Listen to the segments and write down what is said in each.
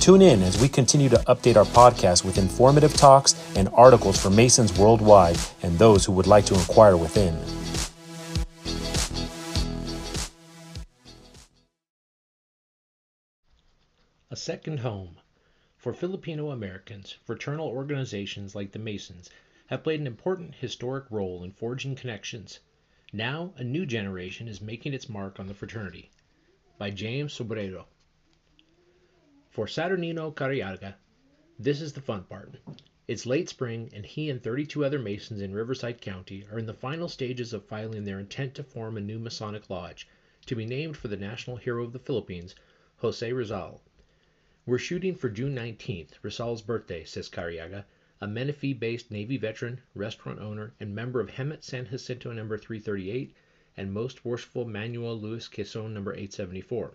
Tune in as we continue to update our podcast with informative talks and articles for Masons worldwide and those who would like to inquire within. A second home. For Filipino Americans, fraternal organizations like the Masons have played an important historic role in forging connections. Now, a new generation is making its mark on the fraternity. By James Sobrero. For Saturnino Carriaga, this is the fun part. It's late spring, and he and 32 other Masons in Riverside County are in the final stages of filing their intent to form a new Masonic lodge to be named for the national hero of the Philippines, Jose Rizal. We're shooting for June 19th, Rizal's birthday, says Carriaga, a Menifee-based Navy veteran, restaurant owner, and member of Hemet San Jacinto No. 338 and Most Worshipful Manuel Luis Quezon No. 874.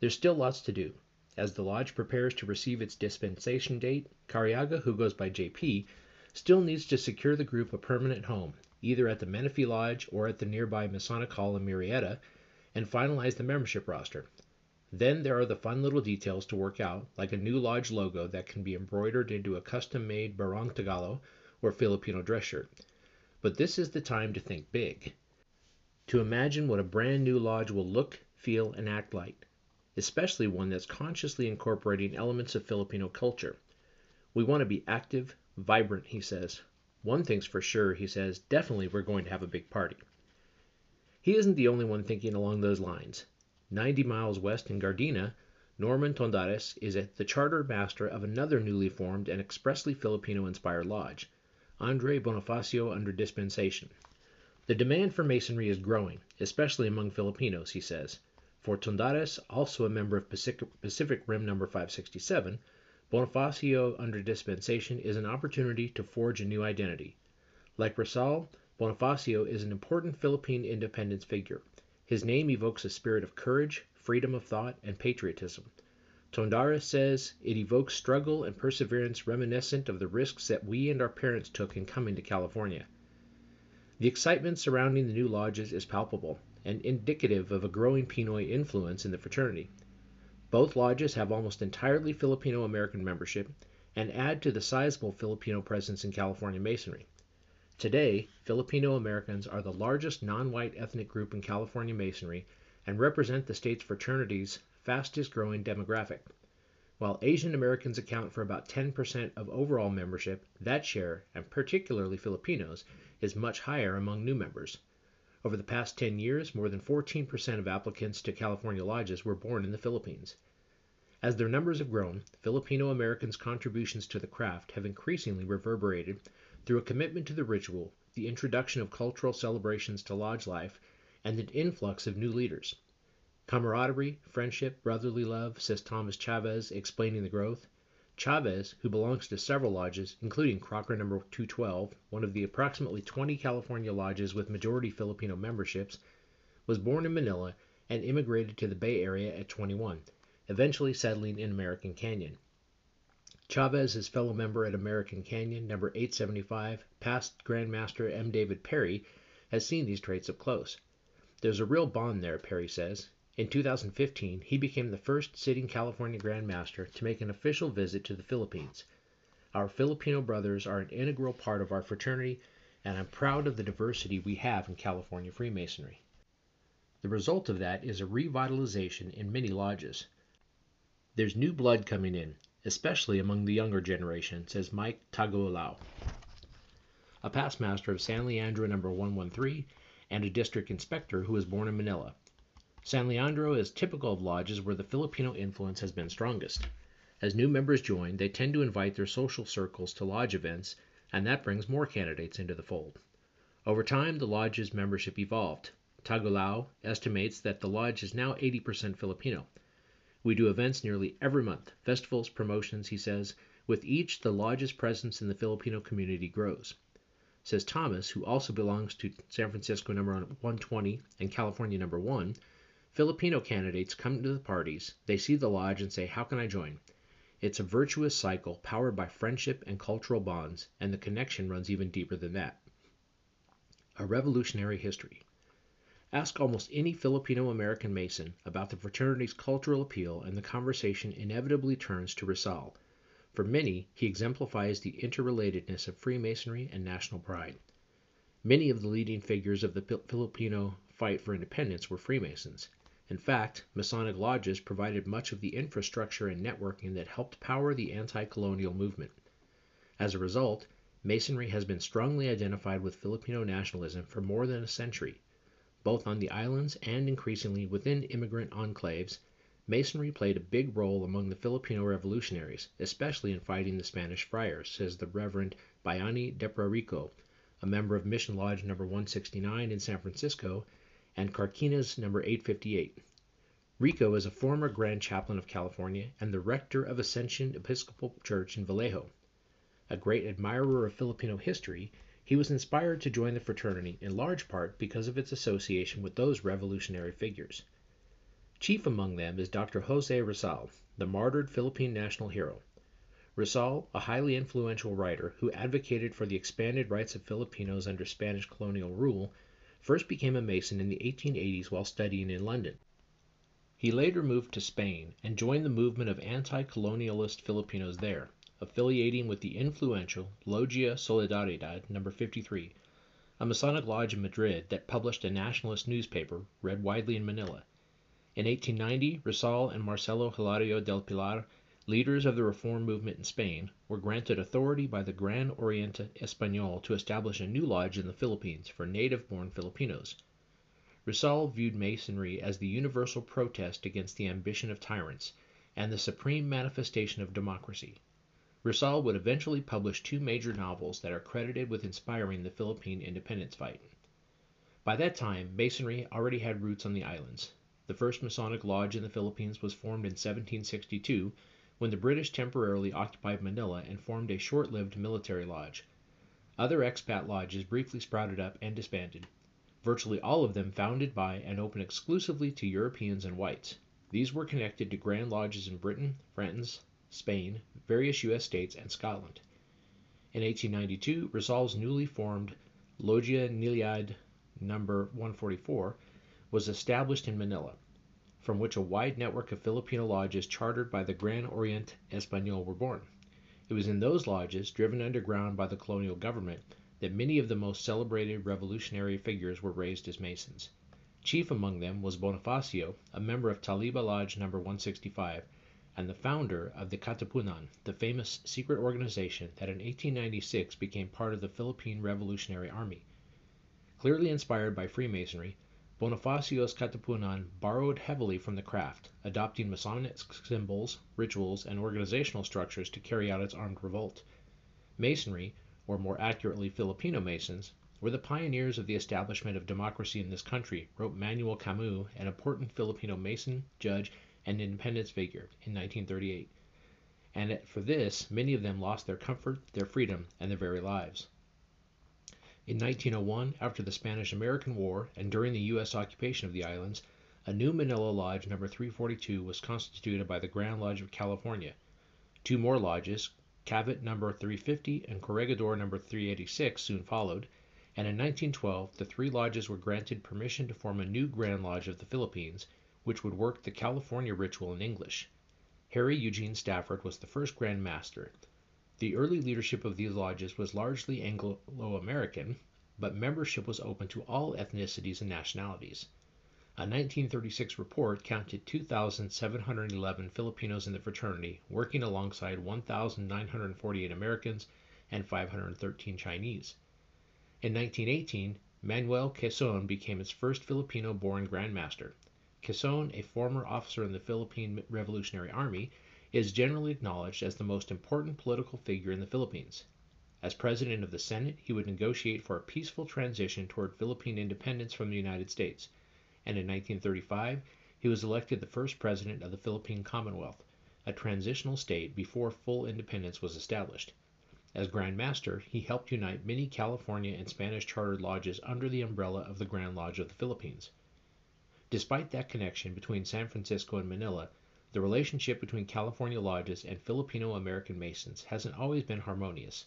There's still lots to do. As the lodge prepares to receive its dispensation date, Carriaga, who goes by JP, still needs to secure the group a permanent home, either at the Menifee Lodge or at the nearby Masonic Hall in Murrieta, and finalize the membership roster. Then there are the fun little details to work out, like a new lodge logo that can be embroidered into a custom-made barong tagalog or Filipino dress shirt. But this is the time to think big, to imagine what a brand new lodge will look, feel, and act like, especially one that's consciously incorporating elements of Filipino culture. We want to be active, vibrant, he says. One thing's for sure, he says, definitely we're going to have a big party. He isn't the only one thinking along those lines. 90 miles west in Gardena, Norman Tondares is the charter master of another newly formed and expressly Filipino-inspired lodge, Andres Bonifacio under dispensation. The demand for masonry is growing, especially among Filipinos, he says. For Tondares, also a member of Pacific Rim No. 567, Bonifacio under dispensation is an opportunity to forge a new identity. Like Rizal, Bonifacio is an important Philippine independence figure. His name evokes a spirit of courage, freedom of thought, and patriotism. Tondares says it evokes struggle and perseverance reminiscent of the risks that we and our parents took in coming to California. The excitement surrounding the new lodges is palpable and indicative of a growing Pinoy influence in the fraternity. Both lodges have almost entirely Filipino-American membership and add to the sizable Filipino presence in California masonry. Today, Filipino Americans are the largest non-white ethnic group in California masonry and represent the state's fraternity's fastest-growing demographic. While Asian Americans account for about 10% of overall membership, that share, and particularly Filipinos, is much higher among new members. Over the past 10 years, more than 14% of applicants to California lodges were born in the Philippines. As their numbers have grown, Filipino Americans' contributions to the craft have increasingly reverberated through a commitment to the ritual, the introduction of cultural celebrations to lodge life, and an influx of new leaders. Camaraderie, friendship, brotherly love, says Thomas Chavez, explaining the growth. Chavez, who belongs to several lodges, including Crocker No. 212, one of the approximately 20 California lodges with majority Filipino memberships, was born in Manila and immigrated to the Bay Area at 21, eventually settling in American Canyon. Chavez is fellow member at American Canyon No. 875, past Grand Master M. David Perry, has seen these traits up close. There's a real bond there, Perry says. In 2015, he became the first sitting California Grand Master to make an official visit to the Philippines. Our Filipino brothers are an integral part of our fraternity, and I'm proud of the diversity we have in California Freemasonry. The result of that is a revitalization in many lodges. There's new blood coming in, especially among the younger generation, says Mike Tagulao, a past master of San Leandro No. 113 and a district inspector who was born in Manila. San Leandro is typical of lodges where the Filipino influence has been strongest. As new members join, they tend to invite their social circles to lodge events, and that brings more candidates into the fold. Over time, the lodge's membership evolved. Tagulao estimates that the lodge is now 80% Filipino. We do events nearly every month, festivals, promotions, he says. With each, the lodge's presence in the Filipino community grows. says Thomas, who also belongs to San Francisco No. 120 and California No. 1, Filipino candidates come to the parties, they see the lodge and say, "How can I join?" It's a virtuous cycle powered by friendship and cultural bonds, and the connection runs even deeper than that. A revolutionary history. Ask almost any Filipino-American Mason about the fraternity's cultural appeal, and the conversation inevitably turns to Rizal. For many, he exemplifies the interrelatedness of Freemasonry and national pride. Many of the leading figures of the Filipino fight for independence were Freemasons. In fact, Masonic lodges provided much of the infrastructure and networking that helped power the anti-colonial movement. As a result, Masonry has been strongly identified with Filipino nationalism for more than a century. Both on the islands and increasingly within immigrant enclaves, Masonry played a big role among the Filipino revolutionaries, especially in fighting the Spanish friars, says the Reverend Bayani Deprarico, a member of Mission Lodge No. 169 in San Francisco, and Carquinez No. 858. Rico is a former Grand Chaplain of California and the rector of Ascension Episcopal Church in Vallejo. A great admirer of Filipino history, he was inspired to join the fraternity in large part because of its association with those revolutionary figures. Chief among them is Dr. Jose Rizal, the martyred Philippine national hero. Rizal, a highly influential writer who advocated for the expanded rights of Filipinos under Spanish colonial rule, first became a Mason in the 1880s while studying in London. He later moved to Spain and joined the movement of anti-colonialist Filipinos there, affiliating with the influential Logia Solidaridad No. 53, a Masonic lodge in Madrid that published a nationalist newspaper read widely in Manila. In 1890, Rizal and Marcelo Hilario del Pilar, leaders of the reform movement in Spain, were granted authority by the Gran Oriente Español to establish a new lodge in the Philippines for native-born Filipinos. Rizal viewed Masonry as the universal protest against the ambition of tyrants and the supreme manifestation of democracy. Rizal would eventually publish two major novels that are credited with inspiring the Philippine independence fight. By that time, Masonry already had roots on the islands. The first Masonic lodge in the Philippines was formed in 1762, when the British temporarily occupied Manila and formed a short-lived military lodge. Other expat lodges briefly sprouted up and disbanded, virtually all of them founded by and open exclusively to Europeans and whites. These were connected to Grand Lodges in Britain, France, Spain, various U.S. states, and Scotland. In 1892, Rizal's newly formed Logia Niliad No. 144 was established in Manila, from which a wide network of Filipino lodges chartered by the Gran Oriente Español were born. It was in those lodges, driven underground by the colonial government, that many of the most celebrated revolutionary figures were raised as Masons. Chief among them was Bonifacio, a member of Taliba Lodge No. 165, and the founder of the Katipunan, the famous secret organization that in 1896 became part of the Philippine Revolutionary Army. Clearly inspired by Freemasonry, Bonifacio's Katipunan borrowed heavily from the craft, adopting Masonic symbols, rituals, and organizational structures to carry out its armed revolt. Masonry, or more accurately Filipino Masons, were the pioneers of the establishment of democracy in this country, wrote Manuel Camus, an important Filipino Mason, judge, and independence figure, in 1938. And for this, many of them lost their comfort, their freedom, and their very lives. In 1901, after the Spanish-American War and during the U.S. occupation of the islands, a new Manila Lodge No. 342 was constituted by the Grand Lodge of California. Two more lodges, Cavite No. 350 and Corregidor No. 386, soon followed, and in 1912 the three lodges were granted permission to form a new Grand Lodge of the Philippines, which would work the California ritual in English. Harry Eugene Stafford was the first Grand Master. The early leadership of these lodges was largely Anglo-American, but membership was open to all ethnicities and nationalities. A 1936 report counted 2,711 Filipinos in the fraternity, working alongside 1,948 Americans and 513 Chinese. In 1918, Manuel Quezon became its first Filipino-born Grand Master. Quezon, a former officer in the Philippine Revolutionary Army, is generally acknowledged as the most important political figure in the Philippines. As president of the Senate, he would negotiate for a peaceful transition toward Philippine independence from the United States, and in 1935, he was elected the first president of the Philippine Commonwealth, a transitional state before full independence was established. As Grand Master, he helped unite many California and Spanish chartered lodges under the umbrella of the Grand Lodge of the Philippines. Despite that connection between San Francisco and Manila, the relationship between California lodges and Filipino-American Masons hasn't always been harmonious.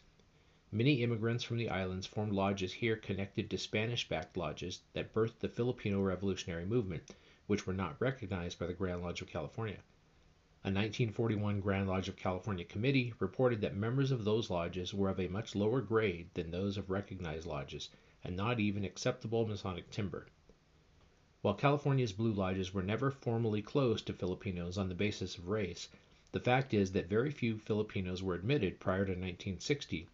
Many immigrants from the islands formed lodges here connected to Spanish-backed lodges that birthed the Filipino Revolutionary Movement, which were not recognized by the Grand Lodge of California. A 1941 Grand Lodge of California committee reported that members of those lodges were of a much lower grade than those of recognized lodges, and not even acceptable Masonic timber. While California's Blue Lodges were never formally closed to Filipinos on the basis of race, the fact is that very few Filipinos were admitted prior to 1960,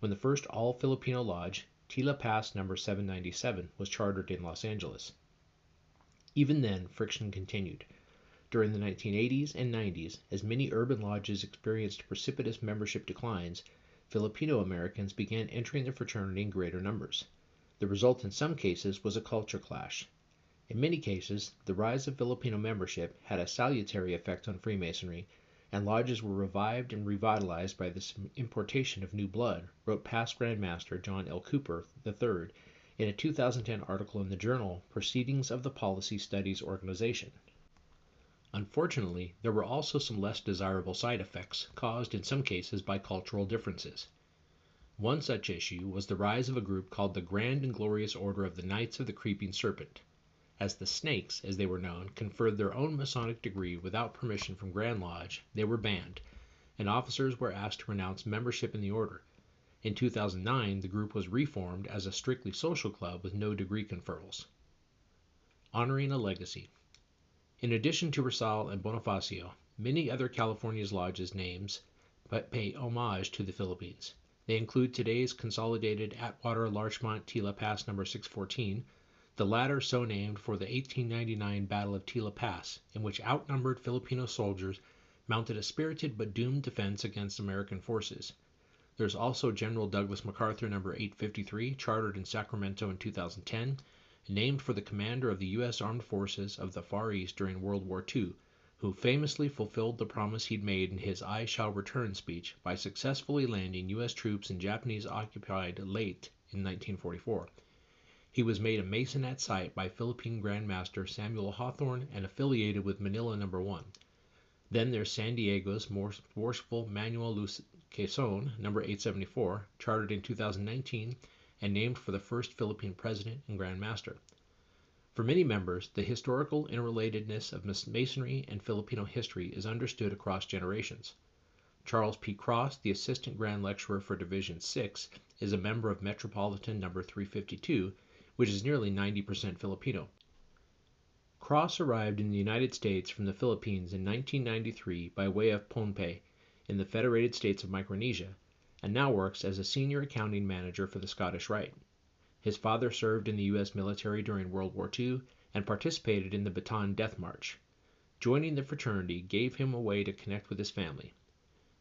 when the first all-Filipino lodge, Tila Pass No. 797, was chartered in Los Angeles. Even then, friction continued. During the 1980s and 90s, as many urban lodges experienced precipitous membership declines, Filipino Americans began entering the fraternity in greater numbers. The result in some cases was a culture clash. In many cases, the rise of Filipino membership had a salutary effect on Freemasonry, and lodges were revived and revitalized by this importation of new blood, wrote past Grand Master John L. Cooper III in a 2010 article in the journal Proceedings of the Policy Studies Organization. Unfortunately, there were also some less desirable side effects caused in some cases by cultural differences. One such issue was the rise of a group called the Grand and Glorious Order of the Knights of the Creeping Serpent, as the Snakes, as they were known, conferred their own Masonic degree without permission from Grand Lodge. They were banned, and officers were asked to renounce membership in the order. In 2009, the group was reformed as a strictly social club with no degree conferrals. Honoring a legacy. In addition to Rizal and Bonifacio, many other California's lodges' names pay homage to the Philippines. They include today's consolidated Atwater Larchmont Tila Pass No. 614, the latter so named for the 1899 Battle of Tila Pass, in which outnumbered Filipino soldiers mounted a spirited but doomed defense against American forces. There's also General Douglas MacArthur No. 853, chartered in Sacramento in 2010, named for the commander of the U.S. Armed Forces of the Far East during World War II, who famously fulfilled the promise he'd made in his I Shall Return speech by successfully landing U.S. troops in Japanese-occupied Leyte in 1944. He was made a Mason at sight by Philippine Grand Master Samuel Hawthorne and affiliated with Manila No. 1. Then there's San Diego's Most Worshipful Manuel Luis Quezon No. 874, chartered in 2019, and named for the first Philippine president and Grand Master. For many members, the historical interrelatedness of Masonry and Filipino history is understood across generations. Charles P. Cross, the Assistant Grand Lecturer for Division 6, is a member of Metropolitan No. 352, which is nearly 90% Filipino. Cross arrived in the United States from the Philippines in 1993 by way of Pohnpei in the Federated States of Micronesia, and now works as a senior accounting manager for the Scottish Rite. His father served in the U.S. military during World War II and participated in the Bataan Death March. Joining the fraternity gave him a way to connect with his family.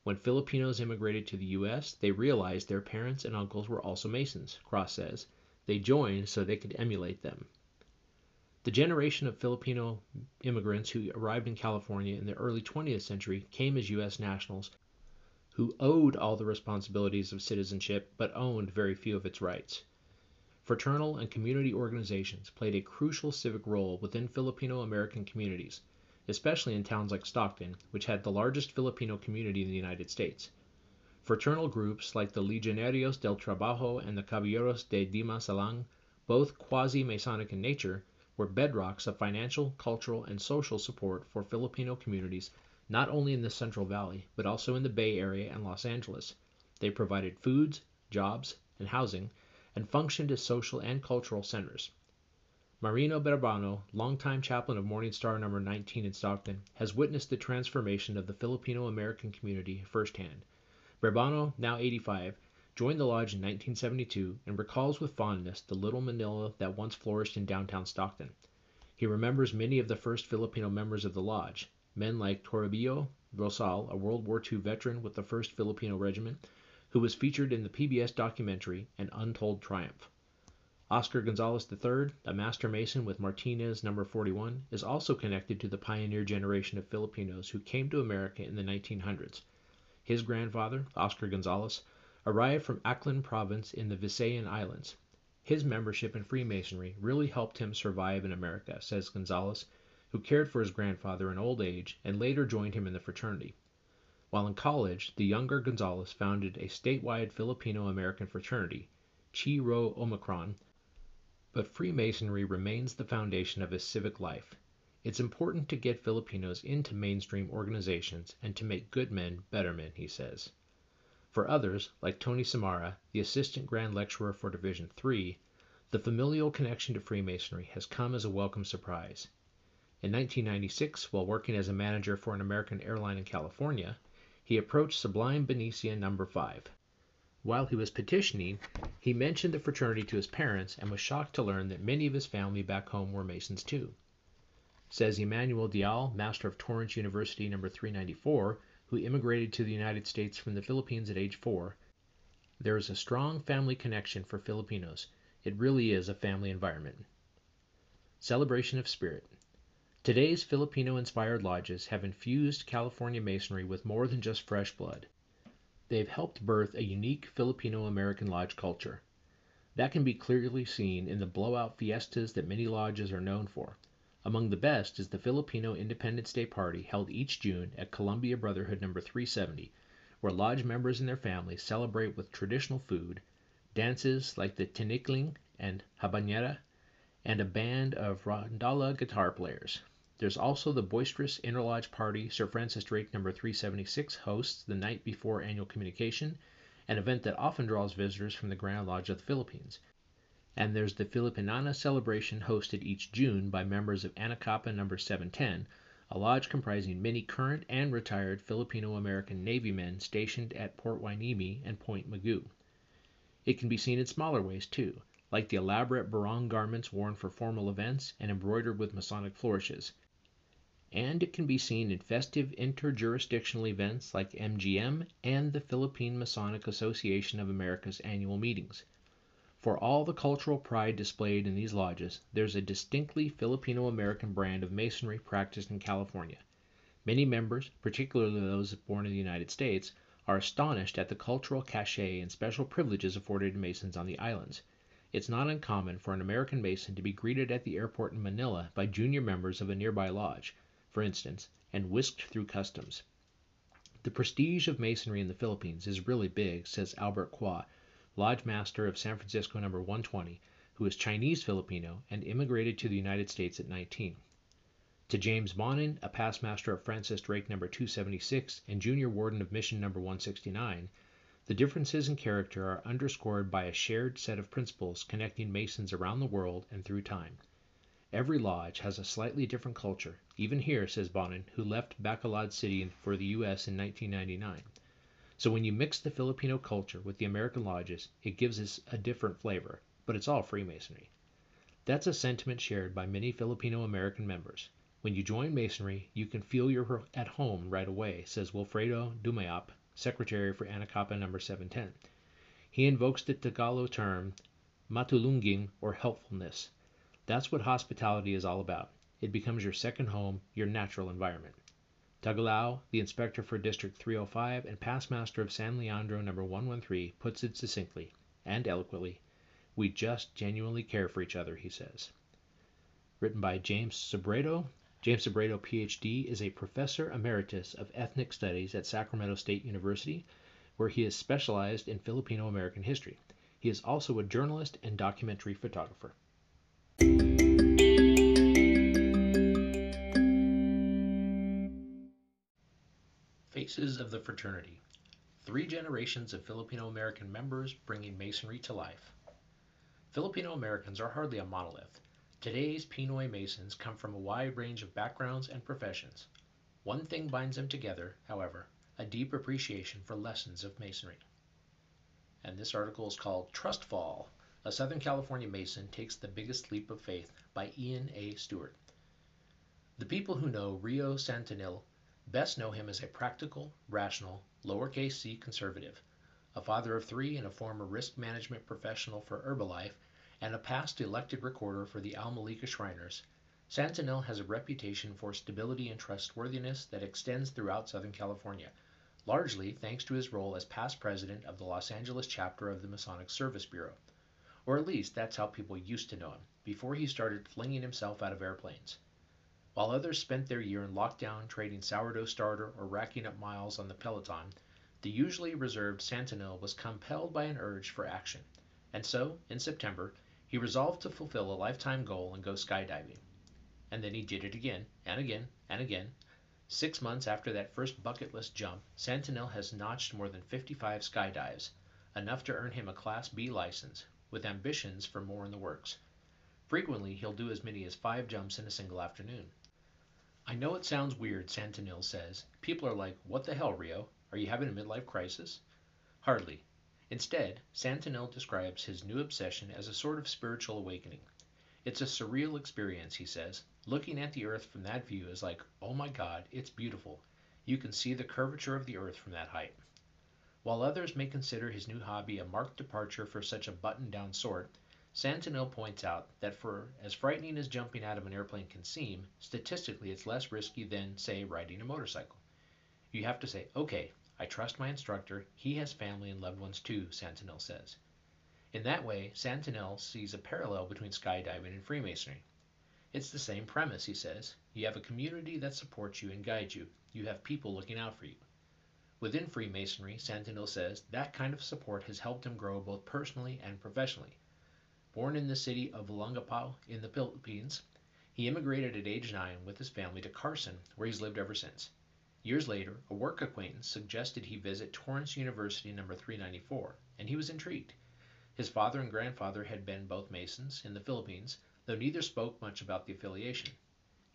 When Filipinos immigrated to the U.S., they realized their parents and uncles were also Masons, Cross says. They joined so they could emulate them. The generation of Filipino immigrants who arrived in California in the early 20th century came as U.S. nationals who owed all the responsibilities of citizenship but owned very few of its rights. Fraternal and community organizations played a crucial civic role within Filipino-American communities, especially in towns like Stockton, which had the largest Filipino community in the United States. Fraternal groups like the Legionarios del Trabajo and the Caballeros de Dimasalang, both quasi-Masonic in nature, were bedrocks of financial, cultural, and social support for Filipino communities not only in the Central Valley, but also in the Bay Area and Los Angeles. They provided foods, jobs, and housing, and functioned as social and cultural centers. Marino Berbano, longtime chaplain of Morning Star No. 19 in Stockton, has witnessed the transformation of the Filipino-American community firsthand. Berbano, now 85, joined the lodge in 1972 and recalls with fondness the little Manila that once flourished in downtown Stockton. He remembers many of the first Filipino members of the lodge, men like Toribio Rizal, a World War II veteran with the 1st Filipino Regiment, who was featured in the PBS documentary An Untold Triumph. Oscar Gonzalez III, a Master Mason with Martinez No. 41, is also connected to the pioneer generation of Filipinos who came to America in the 1900s. His grandfather, Oscar Gonzalez, arrived from Aklan Province in the Visayan Islands. His membership in Freemasonry really helped him survive in America, says Gonzalez, who cared for his grandfather in old age and later joined him in the fraternity. While in college, the younger Gonzalez founded a statewide Filipino-American fraternity, Chi Rho Omicron, but Freemasonry remains the foundation of his civic life. It's important to get Filipinos into mainstream organizations and to make good men better men, he says. For others, like Tony Samara, the assistant grand lecturer for Division III, the familial connection to Freemasonry has come as a welcome surprise. In 1996, while working as a manager for an American airline in California, he approached Sublime Benicia No. 5. While he was petitioning, he mentioned the fraternity to his parents and was shocked to learn that many of his family back home were Masons too. Says Emmanuel Dial, master of Torrance University No. 394, who immigrated to the United States from the Philippines at age 4, there is a strong family connection for Filipinos. It really is a family environment. Celebration of Spirit. Today's Filipino-inspired lodges have infused California Masonry with more than just fresh blood. They've helped birth a unique Filipino-American lodge culture. That can be clearly seen in the blowout fiestas that many lodges are known for. Among the best is the Filipino Independence Day Party held each June at Columbia Brotherhood No. 370, where lodge members and their families celebrate with traditional food, dances like the tinikling and habanera, and a band of rondalla guitar players. There's also the boisterous interlodge party Sir Francis Drake No. 376 hosts the night before annual communication, an event that often draws visitors from the Grand Lodge of the Philippines. And there's the Filipinana celebration hosted each June by members of Anacapa No. 710, a lodge comprising many current and retired Filipino-American Navy men stationed at Port Hueneme and Point Magoo. It can be seen in smaller ways, too, like the elaborate barong garments worn for formal events and embroidered with Masonic flourishes. And it can be seen in festive interjurisdictional events like MGM and the Philippine Masonic Association of America's annual meetings. For all the cultural pride displayed in these lodges, there's a distinctly Filipino-American brand of masonry practiced in California. Many members, particularly those born in the United States, are astonished at the cultural cachet and special privileges afforded to Masons on the islands. It's not uncommon for an American Mason to be greeted at the airport in Manila by junior members of a nearby lodge, for instance, and whisked through customs. The prestige of masonry in the Philippines is really big, says Albert Qua, lodge master of San Francisco No. 120, who is Chinese-Filipino and immigrated to the United States at 19. To James Bonin, a past master of Francis Drake No. 276 and junior warden of Mission No. 169, the differences in character are underscored by a shared set of principles connecting Masons around the world and through time. Every lodge has a slightly different culture, even here, says Bonin, who left Bacolod City for the U.S. in 1999. So when you mix the Filipino culture with the American lodges, it gives us a different flavor, but it's all Freemasonry. That's a sentiment shared by many Filipino-American members. When you join Masonry, you can feel you're at home right away, says Wilfredo Dumayap, secretary for Anacapa No. 710. He invokes the Tagalog term, matulunging, or helpfulness. That's what hospitality is all about. It becomes your second home, your natural environment. Tagulao, the inspector for District 305 and past master of San Leandro No. 113, puts it succinctly and eloquently. We just genuinely care for each other, he says. Written by James Sobredo. James Sobredo, Ph.D., is a professor emeritus of ethnic studies at Sacramento State University, where he is specialized in Filipino-American history. He is also a journalist and documentary photographer. Faces of the Fraternity. 3 generations of Filipino-American members bringing Masonry to life. Filipino-Americans are hardly a monolith. Today's Pinoy Masons come from a wide range of backgrounds and professions. One thing binds them together, however, a deep appreciation for lessons of Masonry. And this article is called Trust Fall, A Southern California Mason Takes the Biggest Leap of Faith by Ian A. Stewart. The people who know Rio Santanil best know him as a practical, rational, lowercase c conservative, a father of 3 and a former risk management professional for Herbalife, and a past elected recorder for the Almalika Shriners. Santanil has a reputation for stability and trustworthiness that extends throughout Southern California, largely thanks to his role as past president of the Los Angeles chapter of the Masonic Service Bureau. Or at least that's how people used to know him, before he started flinging himself out of airplanes. While others spent their year in lockdown trading sourdough starter or racking up miles on the Peloton, the usually reserved Santinel was compelled by an urge for action. And so, in September, he resolved to fulfill a lifetime goal and go skydiving. And then he did it again, and again, and again. 6 months after that first bucket list jump, Santinel has notched more than 55 skydives, enough to earn him a Class B license, with ambitions for more in the works. Frequently, he'll do as many as 5 jumps in a single afternoon. I know it sounds weird, Santinel says. People are like, what the hell, Rio? Are you having a midlife crisis? Hardly. Instead, Santinel describes his new obsession as a sort of spiritual awakening. It's a surreal experience, he says. Looking at the Earth from that view is like, oh my God, it's beautiful. You can see the curvature of the Earth from that height. While others may consider his new hobby a marked departure for such a button-down sort, Santinel points out that for as frightening as jumping out of an airplane can seem, statistically it's less risky than, say, riding a motorcycle. You have to say, okay, I trust my instructor. He has family and loved ones too, Santinel says. In that way, Santinel sees a parallel between skydiving and Freemasonry. It's the same premise, he says. You have a community that supports you and guides you. You have people looking out for you. Within Freemasonry, Santinel says, that kind of support has helped him grow both personally and professionally. Born in the city of Olongapo in the Philippines, he immigrated at age 9 with his family to Carson, where he's lived ever since. Years later, a work acquaintance suggested he visit Torrance University No. 394, and he was intrigued. His father and grandfather had been both Masons in the Philippines, though neither spoke much about the affiliation.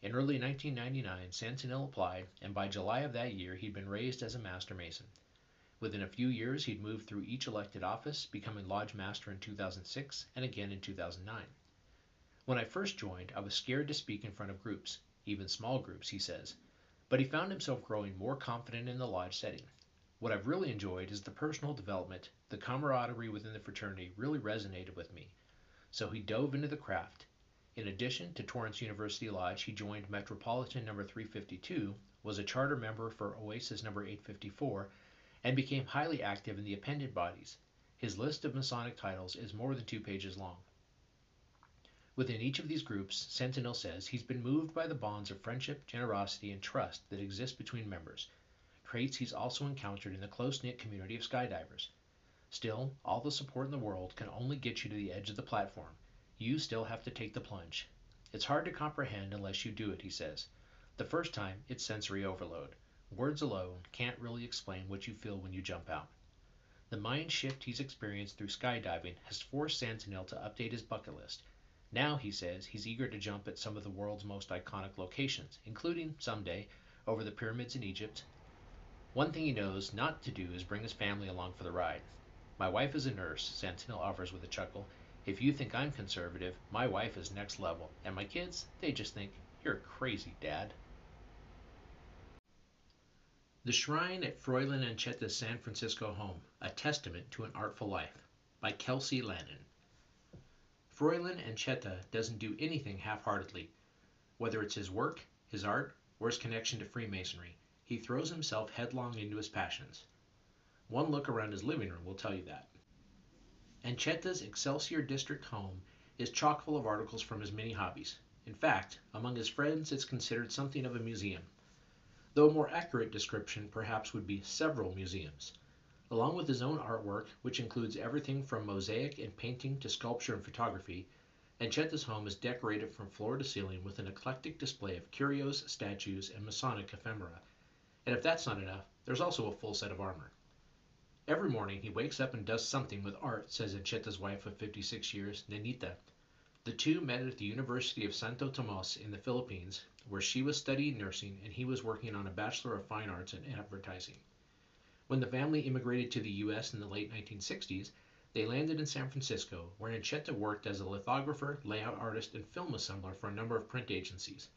In early 1999, Santinel applied, and by July of that year, he'd been raised as a Master Mason. Within a few years, he'd moved through each elected office, becoming Lodge Master in 2006 and again in 2009. When I first joined, I was scared to speak in front of groups, even small groups, he says. But he found himself growing more confident in the lodge setting. What I've really enjoyed is the personal development. The camaraderie within the fraternity really resonated with me. So he dove into the craft. In addition to Torrance University Lodge, he joined Metropolitan No. 352, was a charter member for Oasis No. 854, and became highly active in the appendant bodies. His list of Masonic titles is more than 2 pages long. Within each of these groups, Santinel says he's been moved by the bonds of friendship, generosity, and trust that exist between members, traits he's also encountered in the close-knit community of skydivers. Still, all the support in the world can only get you to the edge of the platform. You still have to take the plunge. It's hard to comprehend unless you do it, he says. The first time, it's sensory overload. Words alone can't really explain what you feel when you jump out. The mind shift he's experienced through skydiving has forced Santinel to update his bucket list. Now, he says, he's eager to jump at some of the world's most iconic locations, including, someday, over the pyramids in Egypt. One thing he knows not to do is bring his family along for the ride. My wife is a nurse, Santinel offers with a chuckle. If you think I'm conservative, my wife is next level, and my kids, they just think, you're crazy, Dad. The Shrine at Froilan Ancheta's San Francisco Home, A Testament to an Artful Life, by Kelsey Lannon. Froilan Ancheta doesn't do anything half-heartedly. Whether it's his work, his art, or his connection to Freemasonry, he throws himself headlong into his passions. One look around his living room will tell you that. Ancheta's Excelsior District home is chock full of articles from his many hobbies. In fact, among his friends, it's considered something of a museum, though a more accurate description perhaps would be several museums. Along with his own artwork, which includes everything from mosaic and painting to sculpture and photography, Ancheta's home is decorated from floor to ceiling with an eclectic display of curios, statues, and Masonic ephemera. And if that's not enough, there's also a full set of armor. Every morning he wakes up and does something with art, says Ancheta's wife of 56 years, Nenita. The two met at the University of Santo Tomas in the Philippines, where she was studying nursing and he was working on a Bachelor of Fine Arts in Advertising. When the family immigrated to the U.S. in the late 1960s, they landed in San Francisco, where Ancheta worked as a lithographer, layout artist, and film assembler for a number of print agencies.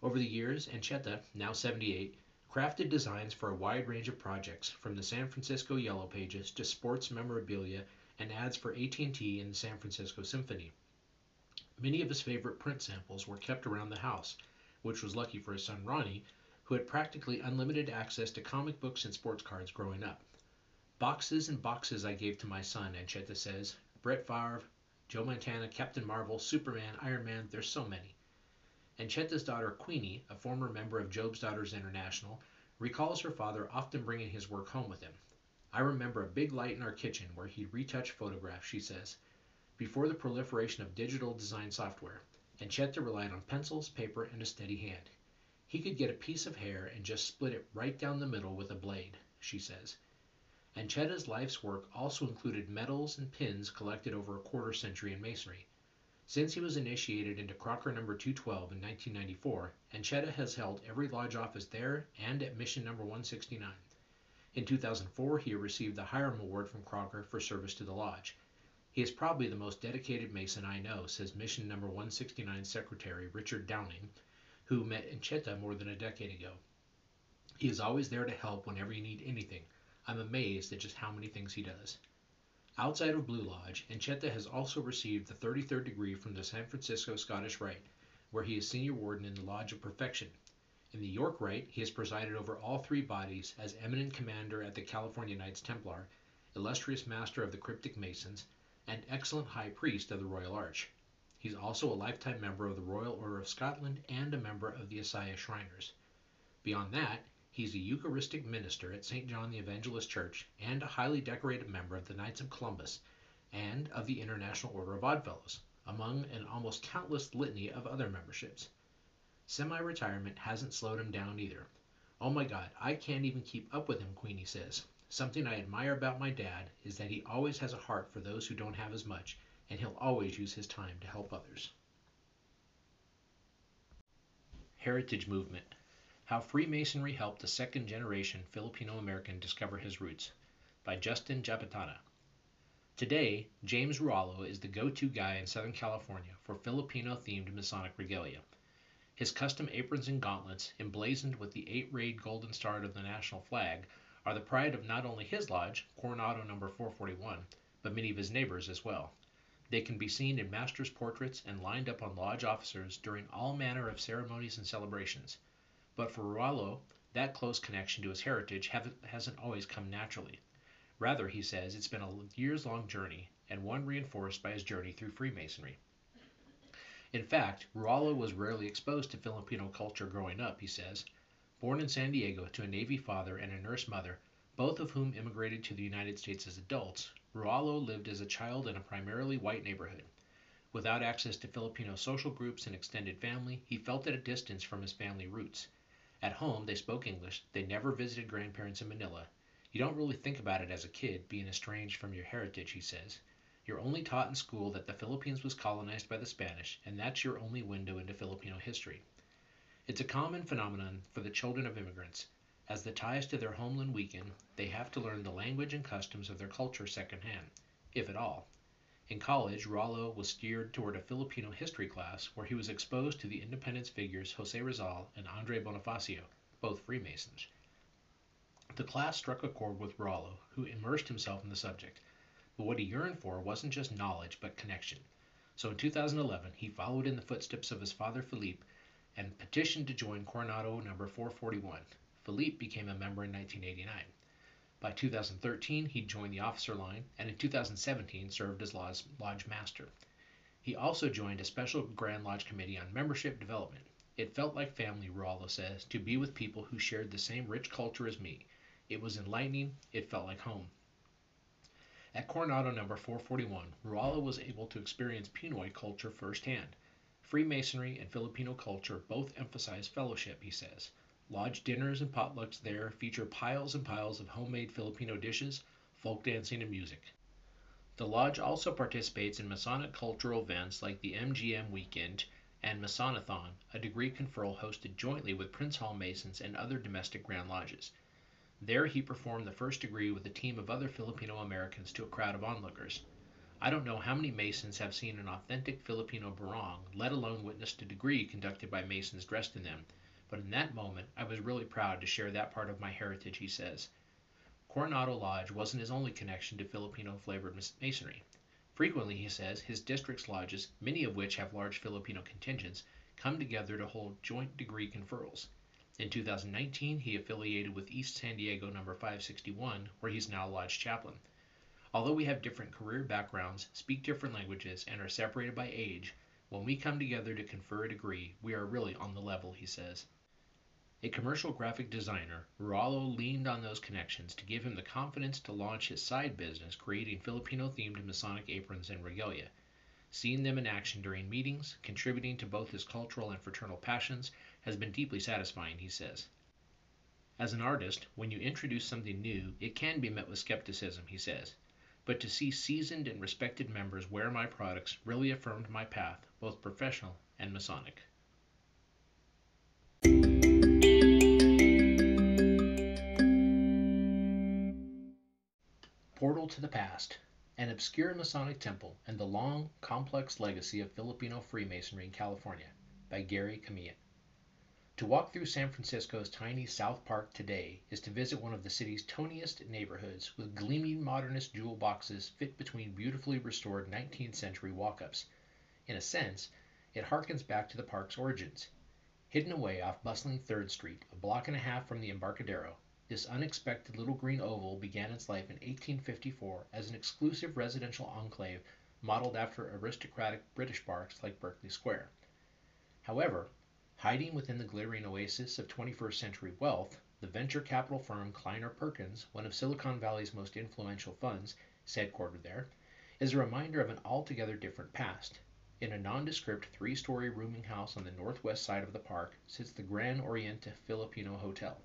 Over the years, Ancheta, now 78, crafted designs for a wide range of projects, from the San Francisco Yellow Pages to sports memorabilia and ads for AT&T and the San Francisco Symphony. Many of his favorite print samples were kept around the house, which was lucky for his son Ronnie, who had practically unlimited access to comic books and sports cards growing up. Boxes and boxes I gave to my son, Ancheta says. Brett Favre, Joe Montana, Captain Marvel, Superman, Iron Man, there's so many. Ancheta's daughter Queenie, a former member of Job's Daughters International, recalls her father often bringing his work home with him. I remember a big light in our kitchen where he'd retouch photographs, she says, before the proliferation of digital design software. Ancheta relied on pencils, paper, and a steady hand. He could get a piece of hair and just split it right down the middle with a blade, she says. Ancheta's life's work also included medals and pins collected over a quarter century in masonry. Since he was initiated into Crocker No. 212 in 1994, Ancheta has held every lodge office there and at Mission No. 169. In 2004, he received the Hiram Award from Crocker for service to the lodge. He is probably the most dedicated Mason I know, says Mission No. 169 Secretary Richard Downing, who met Ancheta more than a decade ago. He is always there to help whenever you need anything. I'm amazed at just how many things he does. Outside of Blue Lodge, Ancheta has also received the 33rd degree from the San Francisco Scottish Rite, where he is senior warden in the Lodge of Perfection. In the York Rite, he has presided over all three bodies as eminent commander at the California Knights Templar, illustrious master of the Cryptic Masons, and excellent high priest of the Royal Arch. He's also a lifetime member of the Royal Order of Scotland and a member of the Isaiah Shriners. Beyond that, he's a Eucharistic minister at St. John the Evangelist Church and a highly decorated member of the Knights of Columbus and of the International Order of Oddfellows, among an almost countless litany of other memberships. Semi-retirement hasn't slowed him down either. Oh my God, I can't even keep up with him, Queenie says. Something I admire about my dad is that he always has a heart for those who don't have as much, and he'll always use his time to help others. Heritage Movement. How Freemasonry Helped the Second Generation Filipino-American Discover His Roots by Justin Japitana. Today, James Rualo is the go-to guy in Southern California for Filipino-themed Masonic regalia. His custom aprons and gauntlets, emblazoned with the 8-rayed golden star of the national flag, are the pride of not only his lodge, Coronado No. 441, but many of his neighbors as well. They can be seen in master's portraits and lined up on lodge officers during all manner of ceremonies and celebrations. But for Rualo, that close connection to his heritage hasn't always come naturally. Rather, he says, it's been a years-long journey, and one reinforced by his journey through Freemasonry. In fact, Rualo was rarely exposed to Filipino culture growing up, he says. Born in San Diego to a Navy father and a nurse mother, both of whom immigrated to the United States as adults, Rualo lived as a child in a primarily white neighborhood. Without access to Filipino social groups and extended family, he felt at a distance from his family roots. At home, they spoke English, they never visited grandparents in Manila. You don't really think about it as a kid, being estranged from your heritage, he says. You're only taught in school that the Philippines was colonized by the Spanish, and that's your only window into Filipino history. It's a common phenomenon for the children of immigrants. As the ties to their homeland weaken, they have to learn the language and customs of their culture secondhand, if at all. In college, Rualo was steered toward a Filipino history class where he was exposed to the independence figures Jose Rizal and Andres Bonifacio, both Freemasons. The class struck a chord with Rualo, who immersed himself in the subject. But what he yearned for wasn't just knowledge, but connection. So in 2011, he followed in the footsteps of his father Felipe and petitioned to join Coronado No. 441. Felipe became a member in 1989. By 2013, he joined the officer line, and in 2017 served as lodge master. He also joined a special Grand Lodge committee on membership development. It felt like family, Rualo says, to be with people who shared the same rich culture as me. It was enlightening. It felt like home. At Coronado No. 441, Rualo was able to experience Pinoy culture firsthand. Freemasonry and Filipino culture both emphasize fellowship, he says. Lodge dinners and potlucks there feature piles and piles of homemade Filipino dishes, folk dancing, and music. The lodge also participates in Masonic cultural events like the MGM Weekend and Masonathon, a degree conferral hosted jointly with Prince Hall Masons and other domestic Grand Lodges. There he performed the first degree with a team of other Filipino Americans to a crowd of onlookers. I don't know how many Masons have seen an authentic Filipino barong, let alone witnessed a degree conducted by Masons dressed in them, but in that moment, I was really proud to share that part of my heritage, he says. Coronado Lodge wasn't his only connection to Filipino-flavored masonry. Frequently, he says, his district's lodges, many of which have large Filipino contingents, come together to hold joint degree conferrals. In 2019, he affiliated with East San Diego No. 561, where he's now lodge chaplain. Although we have different career backgrounds, speak different languages, and are separated by age, when we come together to confer a degree, we are really on the level, he says. A commercial graphic designer, Rualo leaned on those connections to give him the confidence to launch his side business creating Filipino-themed Masonic aprons and regalia. Seeing them in action during meetings, contributing to both his cultural and fraternal passions, has been deeply satisfying, he says. As an artist, when you introduce something new, it can be met with skepticism, he says. But to see seasoned and respected members wear my products really affirmed my path, both professional and Masonic. Portal to the Past, an obscure Masonic temple and the long, complex legacy of Filipino Freemasonry in California, by Gary Camillat. To walk through San Francisco's tiny South Park today is to visit one of the city's toniest neighborhoods with gleaming modernist jewel boxes fit between beautifully restored 19th century walk-ups. In a sense, it harkens back to the park's origins. Hidden away off bustling 3rd Street, a block and a half from the Embarcadero, this unexpected little green oval began its life in 1854 as an exclusive residential enclave modeled after aristocratic British parks like Berkeley Square. However, hiding within the glittering oasis of 21st century wealth, the venture capital firm Kleiner Perkins, one of Silicon Valley's most influential funds, headquartered there, is a reminder of an altogether different past. In a nondescript three-story rooming house on the northwest side of the park sits the Gran Oriente Filipino Hotel.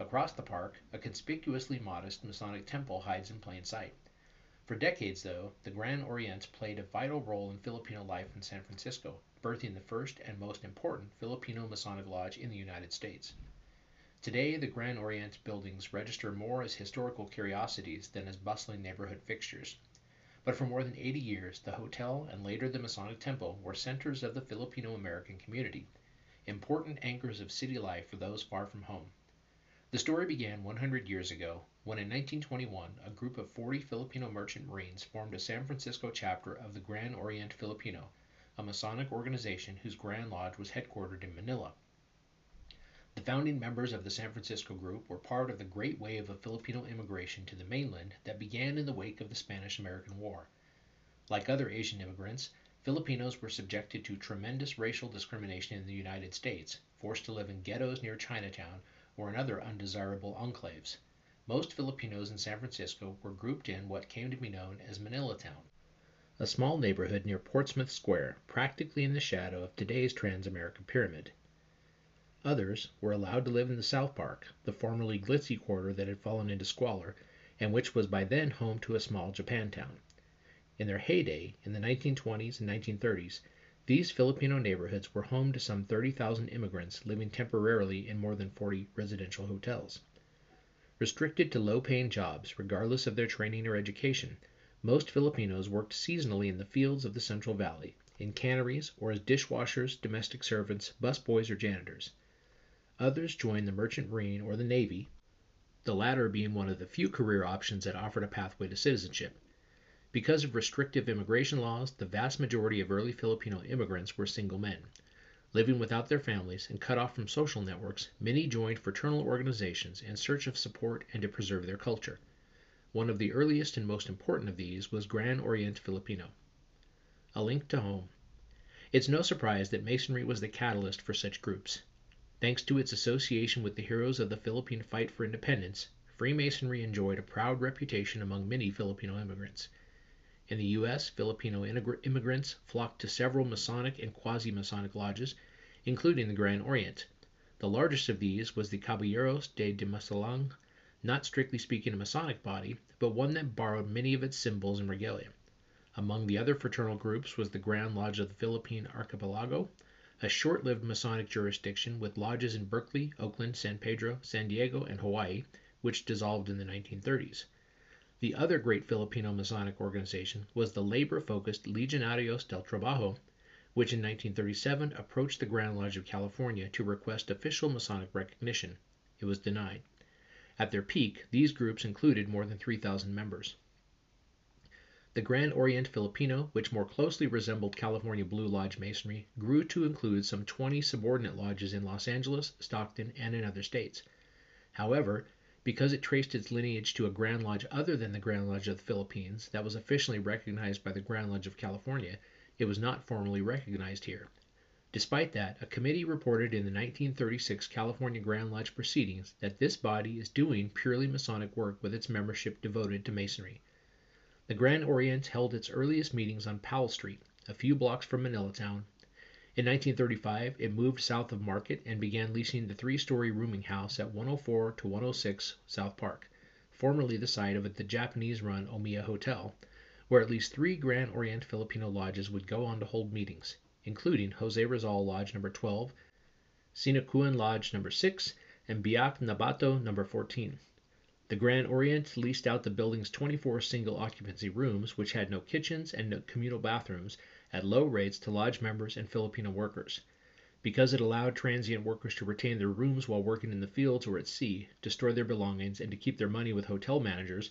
Across the park, a conspicuously modest Masonic temple hides in plain sight. For decades, though, the Gran Oriente played a vital role in Filipino life in San Francisco, birthing the first and most important Filipino Masonic lodge in the United States. Today, the Gran Oriente buildings register more as historical curiosities than as bustling neighborhood fixtures. But for more than 80 years, the hotel and later the Masonic temple were centers of the Filipino-American community, important anchors of city life for those far from home. The story began 100 years ago, when in 1921, a group of 40 Filipino merchant marines formed a San Francisco chapter of the Gran Oriente Filipino, a Masonic organization whose Grand Lodge was headquartered in Manila. The founding members of the San Francisco group were part of the great wave of Filipino immigration to the mainland that began in the wake of the Spanish-American War. Like other Asian immigrants, Filipinos were subjected to tremendous racial discrimination in the United States, forced to live in ghettos near Chinatown or in other undesirable enclaves. Most Filipinos in San Francisco were grouped in what came to be known as Manila Town, a small neighborhood near Portsmouth Square, practically in the shadow of today's Trans-American Pyramid. Others were allowed to live in the South Park, the formerly glitzy quarter that had fallen into squalor, and which was by then home to a small Japantown. In their heyday, in the 1920s and 1930s, these Filipino neighborhoods were home to some 30,000 immigrants living temporarily in more than 40 residential hotels. Restricted to low-paying jobs, regardless of their training or education, most Filipinos worked seasonally in the fields of the Central Valley, in canneries or as dishwashers, domestic servants, busboys, or janitors. Others joined the Merchant Marine or the Navy, the latter being one of the few career options that offered a pathway to citizenship. Because of restrictive immigration laws, the vast majority of early Filipino immigrants were single men. Living without their families and cut off from social networks, many joined fraternal organizations in search of support and to preserve their culture. One of the earliest and most important of these was Gran Oriente Filipino. A link to home. It's no surprise that Masonry was the catalyst for such groups. Thanks to its association with the heroes of the Philippine fight for independence, Freemasonry enjoyed a proud reputation among many Filipino immigrants. In the U.S., Filipino immigrants flocked to several Masonic and quasi-Masonic lodges, including the Grand Orient. The largest of these was the Caballeros de Dimasalang, not strictly speaking a Masonic body, but one that borrowed many of its symbols and regalia. Among the other fraternal groups was the Grand Lodge of the Philippine Archipelago, a short-lived Masonic jurisdiction with lodges in Berkeley, Oakland, San Pedro, San Diego, and Hawaii, which dissolved in the 1930s. The other great Filipino Masonic organization was the labor-focused Legionarios del Trabajo, which in 1937 approached the Grand Lodge of California to request official Masonic recognition. It was denied. At their peak, these groups included more than 3,000 members. The Grand Oriente Filipino, which more closely resembled California Blue Lodge masonry, grew to include some 20 subordinate lodges in Los Angeles, Stockton, and in other states. However, because it traced its lineage to a Grand Lodge other than the Grand Lodge of the Philippines that was officially recognized by the Grand Lodge of California, it was not formally recognized here. Despite that, a committee reported in the 1936 California Grand Lodge proceedings that this body is doing purely Masonic work with its membership devoted to Masonry. The Grand Orient held its earliest meetings on Powell Street, a few blocks from Manila Town. In 1935, it moved south of Market and began leasing the three-story rooming house at 104 to 106 South Park, formerly the site of the Japanese-run Omiya Hotel, where at least three Grand Orient Filipino lodges would go on to hold meetings, including Jose Rizal Lodge No. 12, Sinacuan Lodge No. 6, and Biak Nabato No. 14. The Grand Orient leased out the building's 24 single-occupancy rooms, which had no kitchens and no communal bathrooms, at low rates to lodge members and Filipino workers. Because it allowed transient workers to retain their rooms while working in the fields or at sea, to store their belongings, and to keep their money with hotel managers,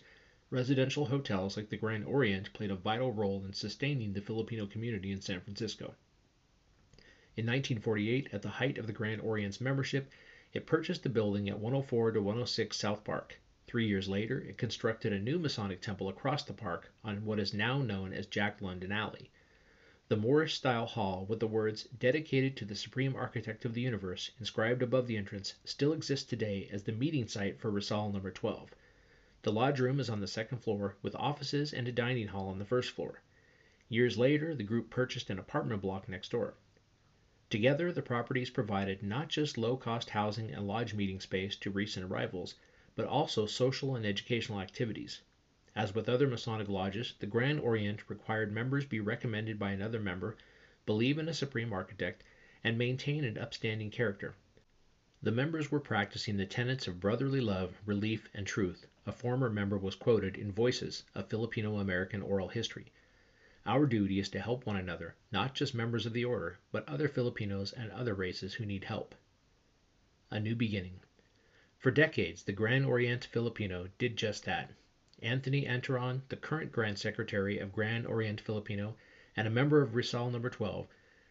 residential hotels like the Grand Orient played a vital role in sustaining the Filipino community in San Francisco. In 1948, at the height of the Grand Orient's membership, it purchased the building at 104 to 106 South Park. 3 years later, it constructed a new Masonic temple across the park on what is now known as Jack London Alley. The Moorish-style hall with the words "Dedicated to the Supreme Architect of the Universe" inscribed above the entrance still exists today as the meeting site for Rizal No. 12. The lodge room is on the second floor with offices and a dining hall on the first floor. Years later, the group purchased an apartment block next door. Together, the properties provided not just low-cost housing and lodge meeting space to recent arrivals, but also social and educational activities. As with other Masonic lodges, the Grand Orient required members be recommended by another member, believe in a supreme architect, and maintain an upstanding character. The members were practicing the tenets of brotherly love, relief, and truth. A former member was quoted in Voices, a Filipino-American oral history. "Our duty is to help one another, not just members of the order, but other Filipinos and other races who need help." A new beginning. For decades, the Grand Oriente Filipino did just that. Anthony Anturan, the current Grand Secretary of Grand Oriente Filipino and a member of Rizal No. 12,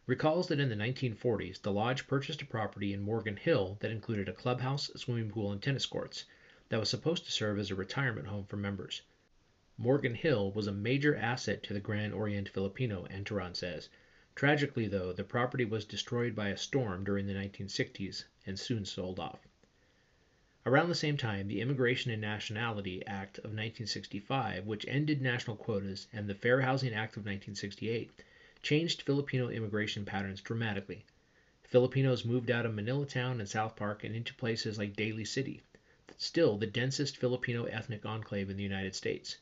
recalls that in the 1940s, the lodge purchased a property in Morgan Hill that included a clubhouse, swimming pool, and tennis courts that was supposed to serve as a retirement home for members. "Morgan Hill was a major asset to the Grand Oriente Filipino," Anturan says. Tragically, though, the property was destroyed by a storm during the 1960s and soon sold off. Around the same time, the Immigration and Nationality Act of 1965, which ended national quotas, and the Fair Housing Act of 1968, changed Filipino immigration patterns dramatically. Filipinos moved out of Manila Town and South Park and into places like Daly City, still the densest Filipino ethnic enclave in the United States.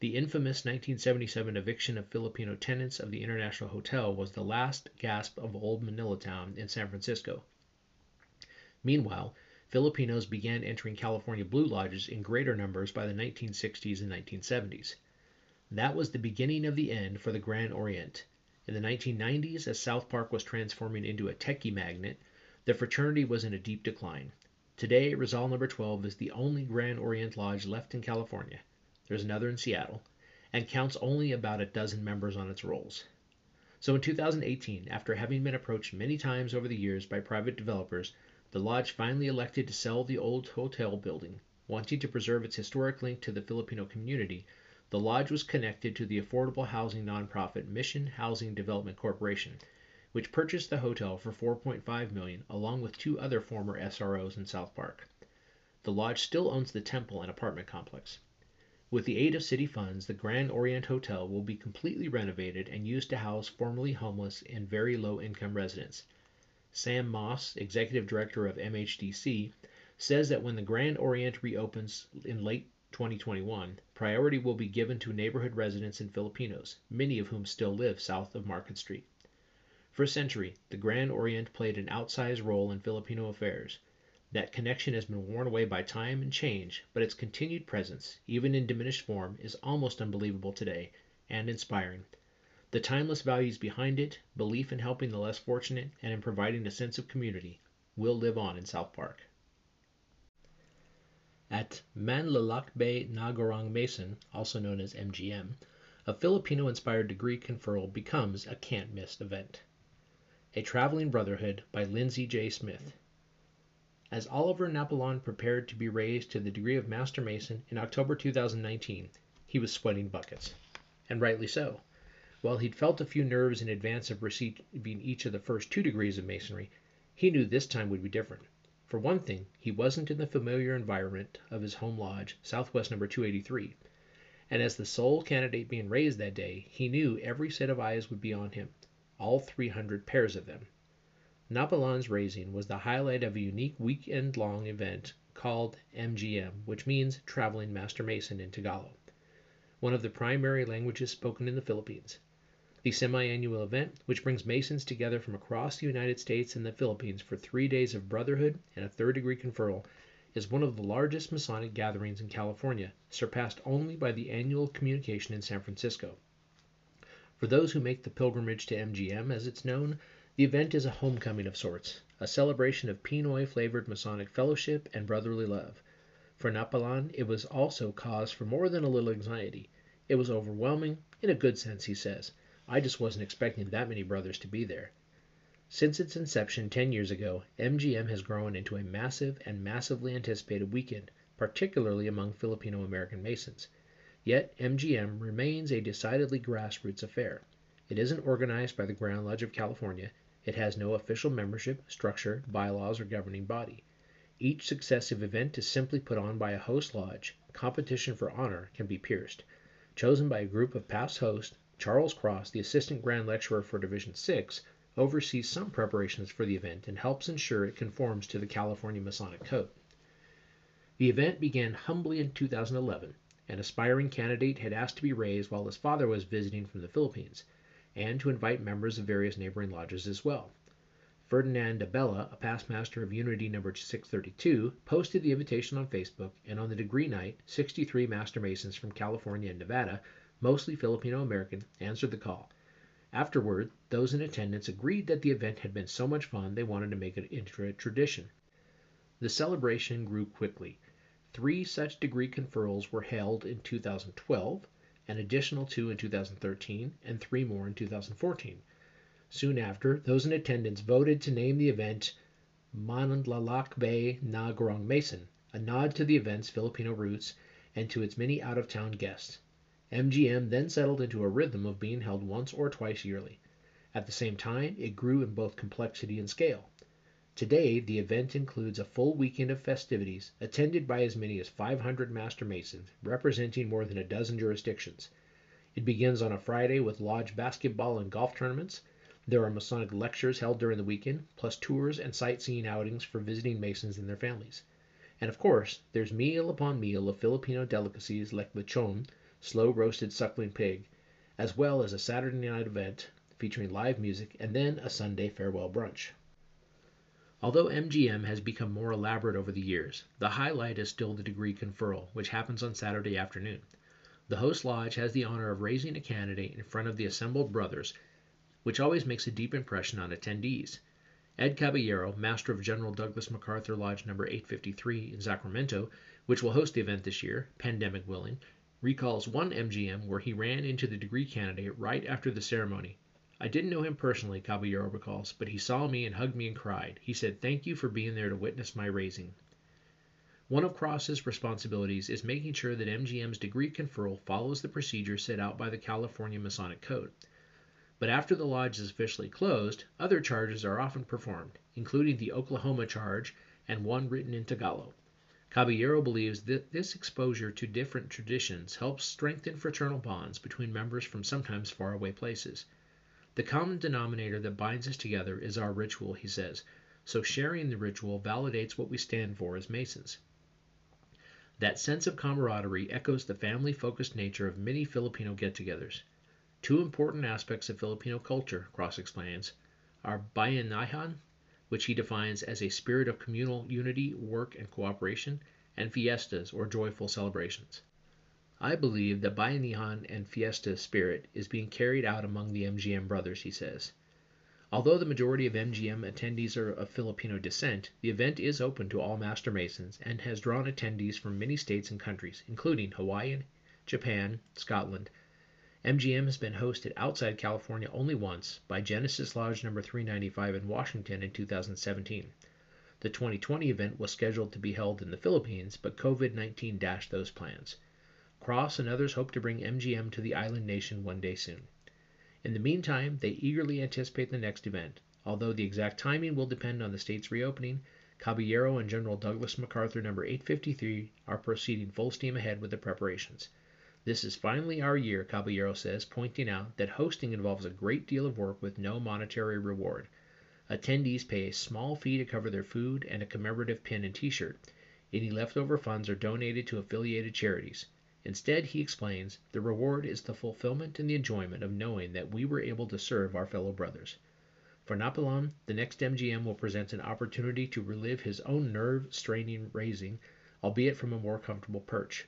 The infamous 1977 eviction of Filipino tenants of the International Hotel was the last gasp of old Manila Town in San Francisco. Meanwhile, Filipinos began entering California Blue Lodges in greater numbers by the 1960s and 1970s. That was the beginning of the end for the Grand Orient. In the 1990s, as South Park was transforming into a techie magnet, the fraternity was in a deep decline. Today, Rizal No. 12 is the only Grand Orient Lodge left in California. There's another in Seattle, and counts only about a dozen members on its rolls. So in 2018, after having been approached many times over the years by private developers, the lodge finally elected to sell the old hotel building. Wanting to preserve its historic link to the Filipino community, the lodge was connected to the affordable housing nonprofit Mission Housing Development Corporation, which purchased the hotel for $4.5 million, along with two other former SROs in South Park. The lodge still owns the temple and apartment complex. With the aid of city funds, the Grand Orient Hotel will be completely renovated and used to house formerly homeless and very low-income residents. Sam Moss, Executive Director of MHDC, says that when the Grand Orient reopens in late 2021, priority will be given to neighborhood residents and Filipinos, many of whom still live south of Market Street. For a century, the Grand Orient played an outsized role in Filipino affairs. That connection has been worn away by time and change, but its continued presence, even in diminished form, is almost unbelievable today and inspiring. The timeless values behind it, belief in helping the less fortunate, and in providing a sense of community, will live on in South Park. At Manlalakbay Nagorang Mason, also known as MGM, a Filipino-inspired degree conferral becomes a can't-miss event. A Traveling Brotherhood by Lindsay J. Smith. As Oliver and Apollon prepared to be raised to the degree of Master Mason in October 2019, he was sweating buckets, and rightly so. While he'd felt a few nerves in advance of receiving each of the first 2 degrees of Masonry, he knew this time would be different. For one thing, he wasn't in the familiar environment of his home lodge, Southwest No. 283, and as the sole candidate being raised that day, he knew every set of eyes would be on him, all 300 pairs of them. Napoleon's raising was the highlight of a unique weekend-long event called MGM, which means Traveling Master Mason in Tagalog, one of the primary languages spoken in the Philippines. The semi-annual event, which brings Masons together from across the United States and the Philippines for 3 days of brotherhood and a third-degree conferral, is one of the largest Masonic gatherings in California, surpassed only by the annual communication in San Francisco. For those who make the pilgrimage to MGM, as it's known, the event is a homecoming of sorts, a celebration of Pinoy-flavored Masonic fellowship and brotherly love. For Napoleon, it was also cause for more than a little anxiety. It was overwhelming, in a good sense, he says. I just wasn't expecting that many brothers to be there. Since its inception 10 years ago, MGM has grown into a massive and massively anticipated weekend, particularly among Filipino-American Masons. Yet, MGM remains a decidedly grassroots affair. It isn't organized by the Grand Lodge of California. It has no official membership, structure, bylaws, or governing body. Each successive event is simply put on by a host lodge. Competition for honor can be pierced. Chosen by a group of past hosts, Charles Cross, the assistant grand lecturer for Division 6, oversees some preparations for the event and helps ensure it conforms to the California Masonic Code. The event began humbly in 2011. An aspiring candidate had asked to be raised while his father was visiting from the Philippines, and to invite members of various neighboring lodges as well. Ferdinand Abella, a past master of Unity No. 632, posted the invitation on Facebook, and on the degree night, 63 Master Masons from California and Nevada, mostly Filipino-American, answered the call. Afterward, those in attendance agreed that the event had been so much fun they wanted to make it into a tradition. The celebration grew quickly. 3 such degree conferrals were held in 2012, an additional 2 in 2013, and 3 more in 2014. Soon after, those in attendance voted to name the event Manlalakbay na Gorong Mason, a nod to the event's Filipino roots and to its many out-of-town guests. MGM then settled into a rhythm of being held once or twice yearly. At the same time, it grew in both complexity and scale. Today, the event includes a full weekend of festivities, attended by as many as 500 Master Masons, representing more than a dozen jurisdictions. It begins on a Friday with lodge basketball and golf tournaments. There are Masonic lectures held during the weekend, plus tours and sightseeing outings for visiting Masons and their families. And of course, there's meal upon meal of Filipino delicacies like lechon, slow-roasted suckling pig, as well as a Saturday night event featuring live music and then a Sunday farewell brunch. Although MGM has become more elaborate over the years, the highlight is still the degree conferral, which happens on Saturday afternoon. The host lodge has the honor of raising a candidate in front of the assembled brothers, which always makes a deep impression on attendees. Ed Caballero, master of General Douglas MacArthur Lodge No. 853 in Sacramento, which will host the event this year, pandemic willing, recalls one MGM where he ran into the degree candidate right after the ceremony. I didn't know him personally, Caballero recalls, but he saw me and hugged me and cried. He said, "Thank you for being there to witness my raising." One of Cross's responsibilities is making sure that MGM's degree conferral follows the procedure set out by the California Masonic Code. But after the lodge is officially closed, other charges are often performed, including the Oklahoma charge and one written in Tagalog. Caballero believes that this exposure to different traditions helps strengthen fraternal bonds between members from sometimes faraway places. The common denominator that binds us together is our ritual, he says, so sharing the ritual validates what we stand for as Masons. That sense of camaraderie echoes the family-focused nature of many Filipino get-togethers. 2 important aspects of Filipino culture, Cross explains, are bayanihan, which he defines as a spirit of communal unity, work, and cooperation, and fiestas, or joyful celebrations. I believe that Bayanihan and Fiesta spirit is being carried out among the MGM brothers, he says. Although the majority of MGM attendees are of Filipino descent, the event is open to all Master Masons and has drawn attendees from many states and countries, including Hawaii, Japan, Scotland, MGM has been hosted outside California only once, by Genesis Lodge No. 395 in Washington in 2017. The 2020 event was scheduled to be held in the Philippines, but COVID-19 dashed those plans. Cross and others hope to bring MGM to the island nation one day soon. In the meantime, they eagerly anticipate the next event. Although the exact timing will depend on the state's reopening, Caballero and General Douglas MacArthur No. 853 are proceeding full steam ahead with the preparations. This is finally our year, Caballero says, pointing out that hosting involves a great deal of work with no monetary reward. Attendees pay a small fee to cover their food and a commemorative pin and t-shirt. Any leftover funds are donated to affiliated charities. Instead, he explains, the reward is the fulfillment and the enjoyment of knowing that we were able to serve our fellow brothers. For Napalan, the next MGM will present an opportunity to relive his own nerve-straining raising, albeit from a more comfortable perch.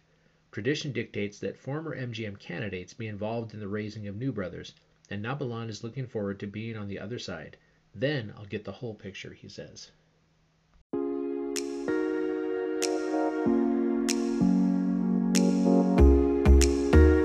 Tradition dictates that former MGM candidates be involved in the raising of new brothers, and Napalan is looking forward to being on the other side. Then I'll get the whole picture, he says.